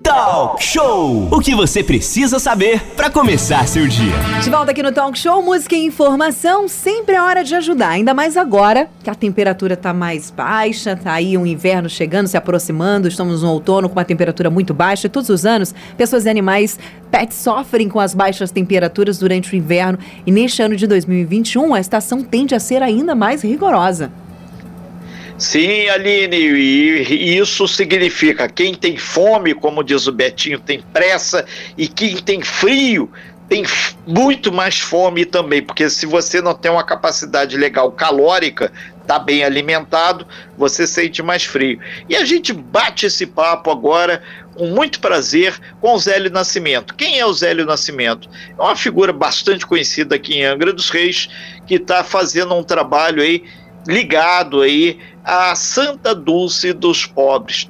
Talk Show! O que você precisa saber para começar seu dia. De volta aqui no Talk Show, música e informação, sempre é hora de ajudar, ainda mais agora que a temperatura tá mais baixa, tá aí um inverno chegando, se aproximando, estamos no outono com uma temperatura muito baixa e todos os anos pessoas e animais pets sofrem com as baixas temperaturas durante o inverno e neste ano de 2021 a estação tende a ser ainda mais rigorosa. Sim, Aline, e isso significa quem tem fome, como diz o Betinho, tem pressa, e quem tem frio tem muito mais fome também, porque se você não tem uma capacidade legal calórica, está bem alimentado, você sente mais frio. E a gente bate esse papo agora, com muito prazer, com o Zélio Nascimento. Quem é o Zélio Nascimento? É uma figura bastante conhecida aqui em Angra dos Reis, que está fazendo um trabalho aí, ligado aí a Santa Dulce dos Pobres,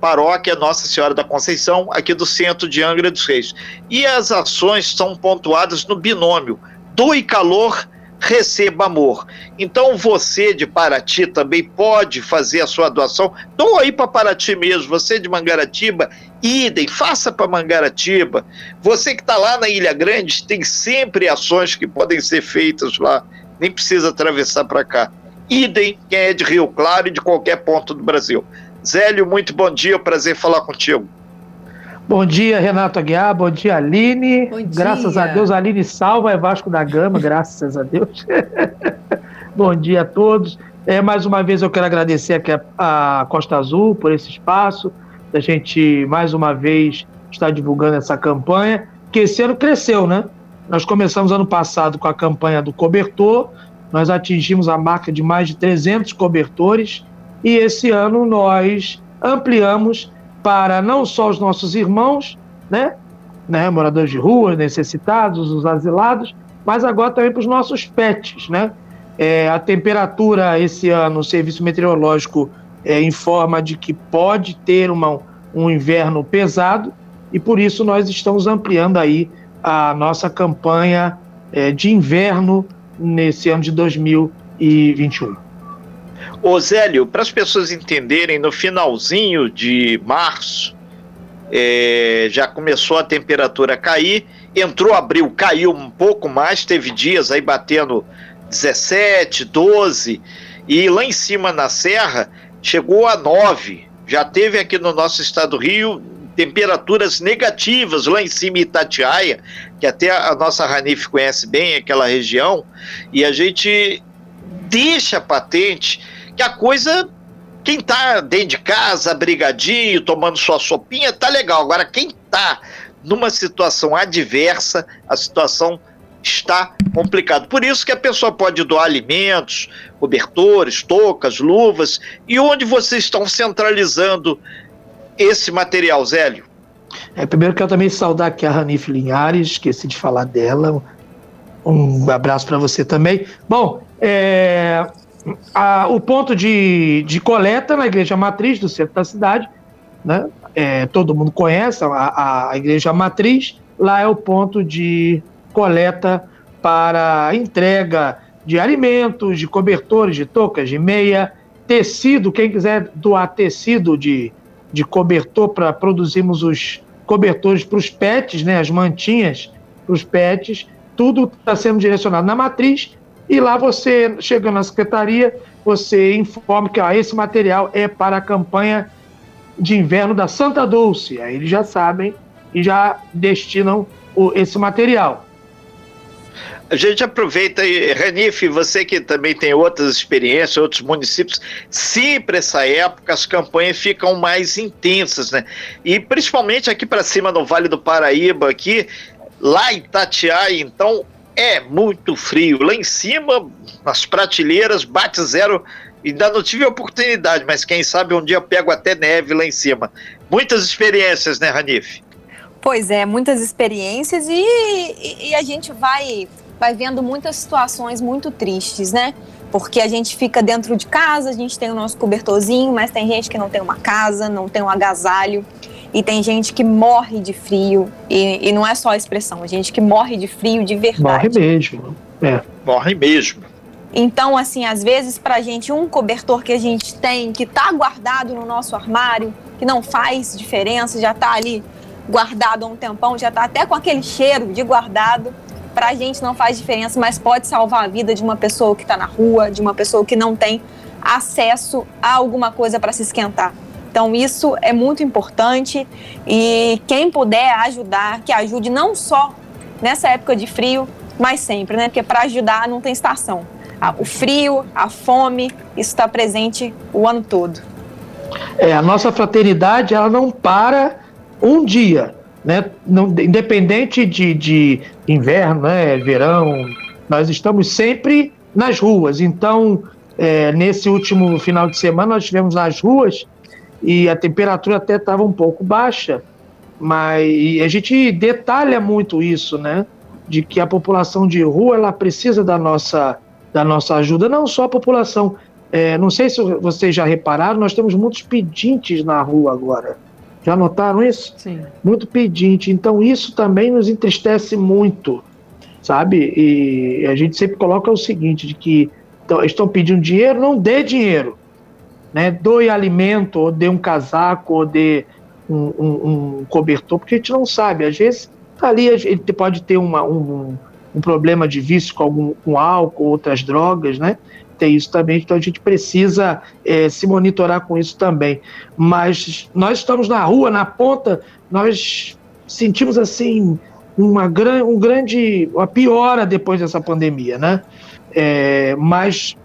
paróquia Nossa Senhora da Conceição, aqui do centro de Angra dos Reis. E as ações são pontuadas no binômio doe calor, receba amor. Então você de Paraty também pode fazer a sua doação. Doa aí para Paraty mesmo, você de Mangaratiba, idem, faça para Mangaratiba. Você que está lá na Ilha Grande, tem sempre ações que podem ser feitas lá, nem precisa atravessar para cá. Idem, quem é de Rio Claro e de qualquer ponto do Brasil. Zélio, muito bom dia, prazer falar contigo. Bom dia, Renato Aguiar, bom dia, Aline. Bom dia. Graças a Deus, Aline Salva, é Vasco da Gama, graças a Deus. Bom dia a todos. Mais uma vez eu quero agradecer aqui a Costa Azul por esse espaço, a gente mais uma vez está divulgando essa campanha, que esse ano cresceu, né? Nós começamos ano passado com a campanha do cobertor, nós atingimos a marca de mais de 300 cobertores e esse ano nós ampliamos para não só os nossos irmãos, né, moradores de rua, necessitados, os asilados, mas agora também para os nossos pets, né? A temperatura esse ano, o serviço meteorológico informa de que pode ter um inverno pesado e por isso nós estamos ampliando aí a nossa campanha de inverno nesse ano de 2021. Ô Zélio, para as pessoas entenderem, no finalzinho de março, já começou a temperatura a cair, entrou abril, caiu um pouco mais, teve dias aí batendo 17, 12, e lá em cima na serra chegou a 9, já teve aqui no nosso estado do Rio temperaturas negativas lá em cima em Itatiaia, que até a nossa Ranife conhece bem aquela região, e a gente deixa patente que a coisa, quem está dentro de casa, abrigadinho, tomando sua sopinha, tá legal. Agora, quem está numa situação adversa, a situação está complicado. Por isso que a pessoa pode doar alimentos, cobertores, toucas, luvas, e onde vocês estão centralizando esse material, Zélio? Primeiro quero também saudar aqui a Ranife Linhares, esqueci de falar dela, um abraço para você também. Bom, o ponto de coleta na Igreja Matriz do centro da cidade, né? Todo mundo conhece a Igreja Matriz, lá é o ponto de coleta para entrega de alimentos, de cobertores, de toucas, de meia, tecido, quem quiser doar tecido de cobertor para produzirmos os cobertores para os pets, né, as mantinhas para os pets, tudo está sendo direcionado na matriz e lá você, chegando na secretaria, você informa que esse material é para a campanha de inverno da Santa Dulce. Aí eles já sabem e já destinam esse material. A gente aproveita, Ranife, você que também tem outras experiências, outros municípios, sempre essa época as campanhas ficam mais intensas, né? E principalmente aqui para cima no Vale do Paraíba, aqui, lá em Itatiaia, então é muito frio. Lá em cima, nas prateleiras, bate zero. Ainda não tive a oportunidade, mas quem sabe um dia eu pego até neve lá em cima. Muitas experiências, né, Ranife? Pois é, muitas experiências e a gente vai vendo muitas situações muito tristes, né? Porque a gente fica dentro de casa, a gente tem o nosso cobertorzinho, mas tem gente que não tem uma casa, não tem um agasalho, e tem gente que morre de frio, e não é só a expressão, gente que morre de frio de verdade. Morre mesmo. Então, assim, às vezes pra gente, um cobertor que a gente tem, que tá guardado no nosso armário, que não faz diferença, já tá ali guardado há um tempão, já tá até com aquele cheiro de guardado, pra gente não faz diferença, mas pode salvar a vida de uma pessoa que tá na rua, de uma pessoa que não tem acesso a alguma coisa para se esquentar. Então isso é muito importante, e quem puder ajudar, que ajude, não só nessa época de frio, mas sempre, né? Porque para ajudar não tem estação. O frio, a fome, isso está presente o ano todo. É, a nossa fraternidade, ela não para um dia, né? Não, independente de inverno, né, verão, nós estamos sempre nas ruas. Então, nesse último final de semana, nós estivemos nas ruas, e a temperatura até estava um pouco baixa, mas a gente detalha muito isso, né? De que a população de rua, ela precisa da nossa ajuda, não só a população. Não sei se vocês já repararam, nós temos muitos pedintes na rua agora. Já notaram isso? Sim. Muito pedinte. Então isso também nos entristece muito, sabe? E a gente sempre coloca o seguinte, de que estão pedindo dinheiro, não dê dinheiro. Né, doe alimento, ou dê um casaco, ou dê um cobertor, porque a gente não sabe. Às vezes tá ali, ele pode ter um problema de vício com álcool, outras drogas, né? Tem isso também, então a gente precisa se monitorar com isso também. Mas nós estamos na rua, na ponta, nós sentimos assim uma piora depois dessa pandemia, né? Mas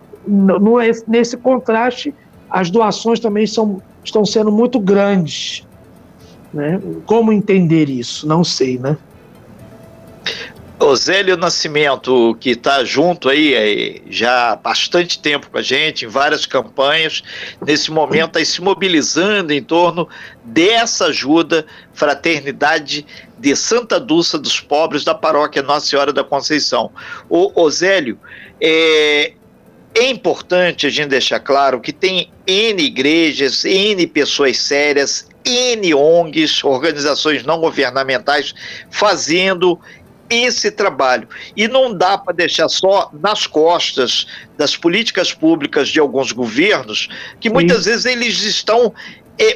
nesse contraste, as doações também estão sendo muito grandes, né? Como entender isso? Não sei, né? O Zélio Nascimento, que está junto aí já há bastante tempo com a gente, em várias campanhas, nesse momento está se mobilizando em torno dessa ajuda, fraternidade de Santa Dulce dos Pobres, da paróquia Nossa Senhora da Conceição. O Zélio, é importante a gente deixar claro que tem N igrejas, N pessoas sérias, N ONGs, organizações não governamentais, fazendo esse trabalho. E não dá para deixar só nas costas das políticas públicas de alguns governos, que muitas vezes eles estão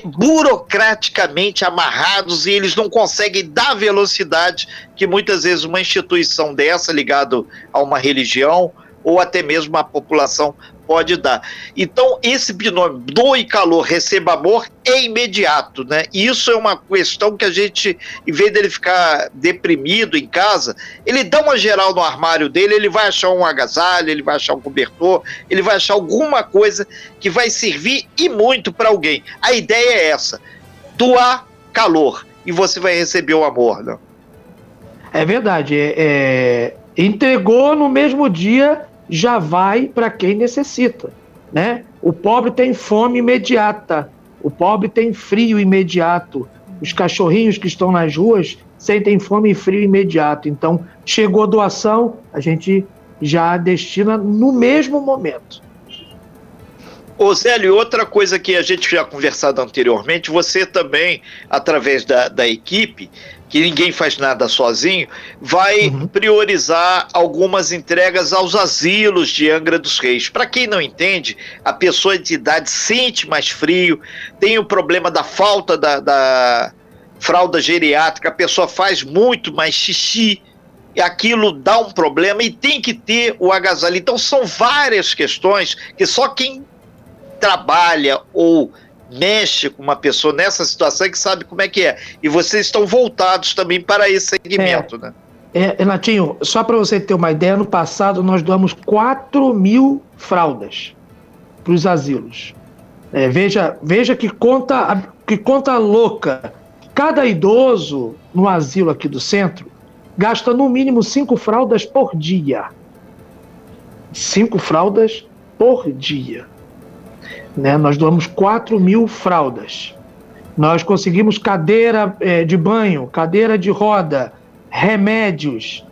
burocraticamente amarrados, e eles não conseguem dar velocidade que muitas vezes uma instituição dessa, ligada a uma religião, ou até mesmo a população pode dar. Então, esse binômio, doe calor, receba amor, é imediato, né? Isso é uma questão que a gente, em vez dele ficar deprimido em casa, ele dá uma geral no armário dele, ele vai achar um agasalho, ele vai achar um cobertor, ele vai achar alguma coisa que vai servir, e muito, para alguém. A ideia é essa: doar calor, e você vai receber o amor, né? É verdade, entregou no mesmo dia, já vai para quem necessita, né? O pobre tem fome imediata, o pobre tem frio imediato, os cachorrinhos que estão nas ruas sentem fome e frio imediato. Então, chegou a doação, a gente já destina no mesmo momento. Ô Zélio, outra coisa que a gente já conversado anteriormente, você também, através da equipe, que ninguém faz nada sozinho, vai priorizar algumas entregas aos asilos de Angra dos Reis. Para quem não entende, a pessoa de idade sente mais frio, tem o problema da falta da fralda geriátrica, a pessoa faz muito mais xixi, aquilo dá um problema e tem que ter o agasalho. Então são várias questões que só quem trabalha ou mexe com uma pessoa nessa situação é que sabe como é que é. E vocês estão voltados também para esse segmento, né? Renatinho, só para você ter uma ideia, no passado nós doamos 4 mil fraldas para os asilos. Veja que conta louca. Cada idoso no asilo aqui do centro gasta no mínimo 5 fraldas por dia. 5 fraldas por dia. Né, nós doamos 4 mil fraldas. Nós conseguimos cadeira de banho, cadeira de roda, remédios,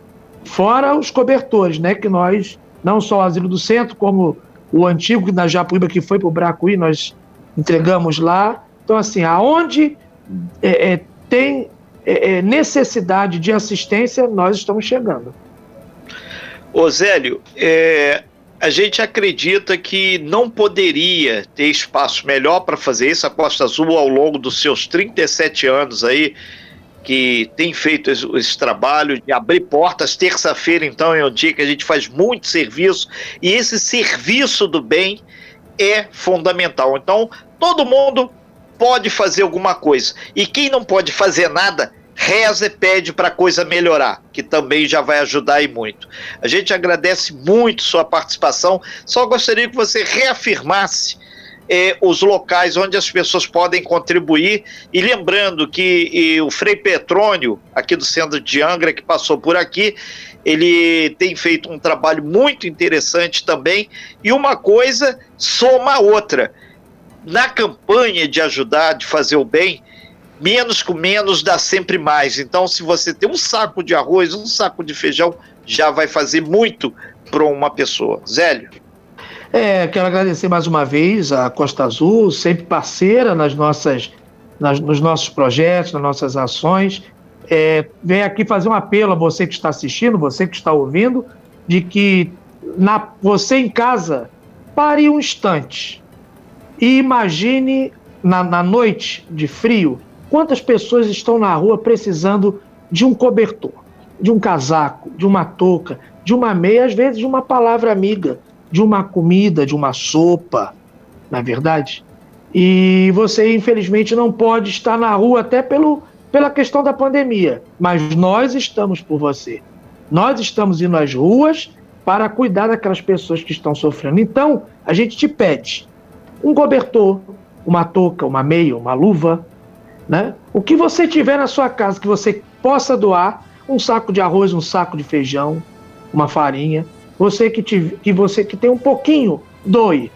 fora os cobertores, né, que nós, não só o Asilo do Centro, como o antigo da Japuíba, que foi para o Bracuí, nós entregamos lá. Então, assim, aonde tem necessidade de assistência, nós estamos chegando. Ô Zélio, A gente acredita que não poderia ter espaço melhor para fazer isso. A Costa Azul, ao longo dos seus 37 anos aí, que tem feito esse trabalho de abrir portas. Terça-feira, então, é um dia que a gente faz muito serviço, e esse serviço do bem é fundamental. Então, todo mundo pode fazer alguma coisa, e quem não pode fazer nada, reza e pede para a coisa melhorar, que também já vai ajudar e muito. A gente agradece muito sua participação. Só gostaria que você reafirmasse os locais onde as pessoas podem contribuir, e lembrando que o Frei Petrônio, aqui do centro de Angra, que passou por aqui, ele tem feito um trabalho muito interessante também, e uma coisa soma a outra. Na campanha de ajudar, de fazer o bem, menos com menos dá sempre mais. Então, se você tem um saco de arroz, um saco de feijão, já vai fazer muito para uma pessoa. Zélio? Quero agradecer mais uma vez a Costa Azul, sempre parceira nos nossos projetos, nas nossas ações. Venho aqui fazer um apelo a você que está assistindo, você que está ouvindo, de que você em casa, pare um instante e imagine na noite de frio, quantas pessoas estão na rua precisando de um cobertor, de um casaco, de uma touca, de uma meia, às vezes de uma palavra amiga, de uma comida, de uma sopa, não é verdade? E você, infelizmente, não pode estar na rua até pela questão da pandemia, mas nós estamos por você. Nós estamos indo às ruas para cuidar daquelas pessoas que estão sofrendo. Então, a gente te pede um cobertor, uma touca, uma meia, uma luva, né? O que você tiver na sua casa que você possa doar, um saco de arroz, um saco de feijão, uma farinha, você que tem um pouquinho, doe.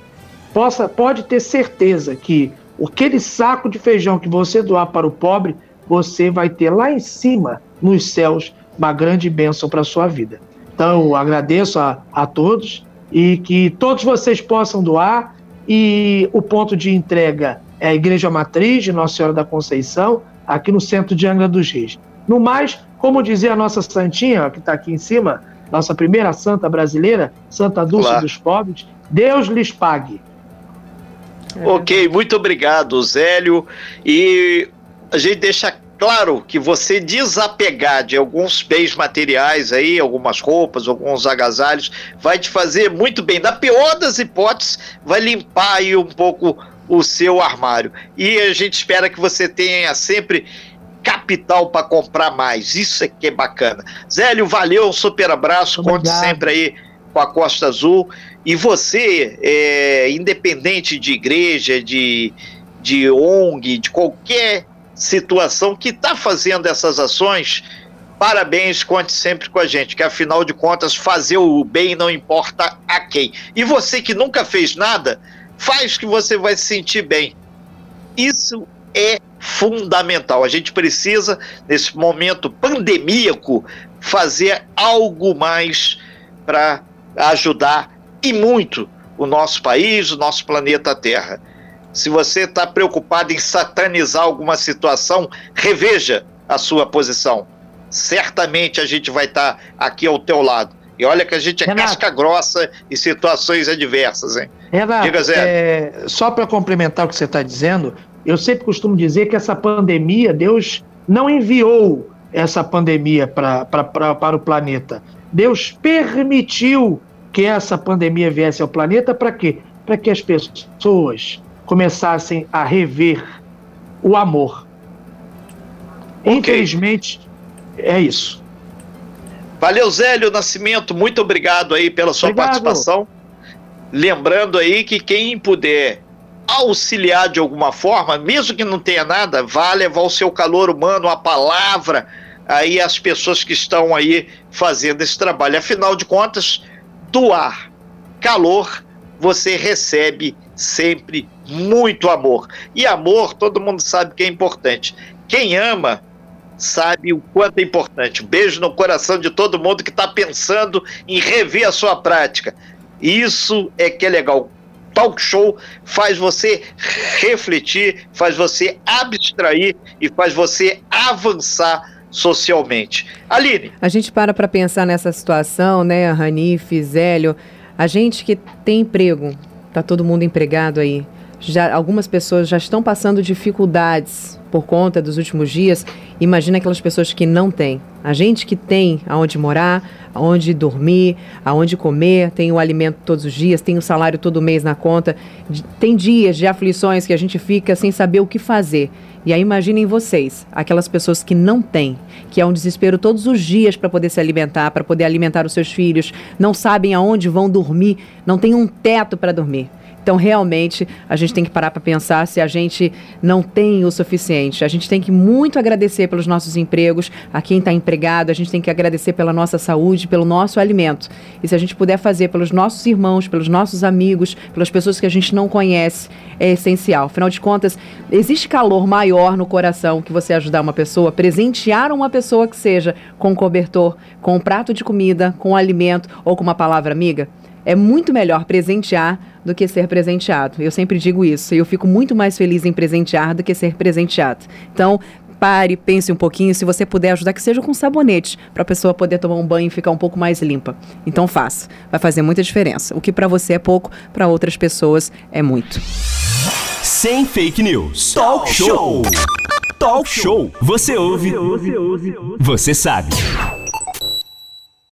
Pode ter certeza que aquele saco de feijão que você doar para o pobre, você vai ter lá em cima, nos céus, uma grande bênção para a sua vida. Então, eu agradeço a todos, e que todos vocês possam doar, e o ponto de entrega é a Igreja Matriz de Nossa Senhora da Conceição, aqui no centro de Angra dos Reis. No mais, como dizia a nossa santinha, que está aqui em cima, nossa primeira santa brasileira, Santa Dulce dos Pobres, Deus lhes pague. Ok, muito obrigado, Zélio. E a gente deixa claro que você desapegar de alguns bens materiais aí, algumas roupas, alguns agasalhos, vai te fazer muito bem. Na pior das hipóteses, vai limpar aí um pouco o seu armário, e a gente espera que você tenha sempre capital para comprar mais. Isso é que é bacana. Zélio, valeu, um super abraço. Obrigado. Conte sempre aí com a Costa Azul, e você, independente de igreja, de ONG, de qualquer situação que está fazendo essas ações, parabéns, conte sempre com a gente, que afinal de contas fazer o bem não importa a quem. E você que nunca fez nada, faz, que você vai se sentir bem. Isso é fundamental. A gente precisa, nesse momento pandemíaco, fazer algo mais para ajudar, e muito, o nosso país, o nosso planeta Terra. Se você está preocupado em satanizar alguma situação, reveja a sua posição. Certamente a gente vai estar aqui ao teu lado. E olha que a gente é, Renato, casca grossa em situações adversas, hein? Renato, diga, Zé. Só para complementar o que você está dizendo, eu sempre costumo dizer que essa pandemia, Deus não enviou essa pandemia para o planeta. Deus permitiu que essa pandemia viesse ao planeta para quê? Para que as pessoas começassem a rever o amor. Okay. Infelizmente, é isso. Valeu, Zélio Nascimento, muito obrigado aí pela sua participação. Lembrando aí que quem puder auxiliar de alguma forma, mesmo que não tenha nada, vá levar o seu calor humano, a palavra, aí as pessoas que estão aí fazendo esse trabalho. Afinal de contas, doar calor, você recebe sempre muito amor. E amor, todo mundo sabe que é importante. Quem ama sabe o quanto é importante. Um beijo no coração de todo mundo que está pensando em rever a sua prática. Isso é que é legal. Talk show faz você refletir, faz você abstrair e faz você avançar socialmente. Aline? A gente para pensar nessa situação, né, Ranife, Zélio, A gente que tem emprego, está todo mundo empregado aí. Já, algumas pessoas já estão passando dificuldades por conta dos últimos dias. Imagina aquelas pessoas que não têm. A gente que tem aonde morar, aonde dormir, aonde comer, tem o alimento todos os dias, tem o salário todo mês na conta. Tem dias de aflições que a gente fica sem saber o que fazer. E aí imaginem vocês, aquelas pessoas que não têm, que é um desespero todos os dias para poder se alimentar, para poder alimentar os seus filhos, não sabem aonde vão dormir, não tem um teto para dormir. Então, realmente, a gente tem que parar para pensar se a gente não tem o suficiente. A gente tem que muito agradecer pelos nossos empregos, a quem está empregado, a gente tem que agradecer pela nossa saúde, pelo nosso alimento. E se a gente puder fazer pelos nossos irmãos, pelos nossos amigos, pelas pessoas que a gente não conhece, é essencial. Afinal de contas, existe calor maior no coração que você ajudar uma pessoa, presentear uma pessoa que seja com um cobertor, com um prato de comida, com um alimento ou com uma palavra amiga? É muito melhor presentear do que ser presenteado. Eu sempre digo isso. Eu fico muito mais feliz em presentear do que ser presenteado. Então, pare, pense um pouquinho. Se você puder ajudar, que seja com sabonete, para a pessoa poder tomar um banho e ficar um pouco mais limpa. Então, faça. Vai fazer muita diferença. O que para você é pouco, para outras pessoas é muito. Sem fake news. Talk show. Talk show. Você ouve. Você sabe.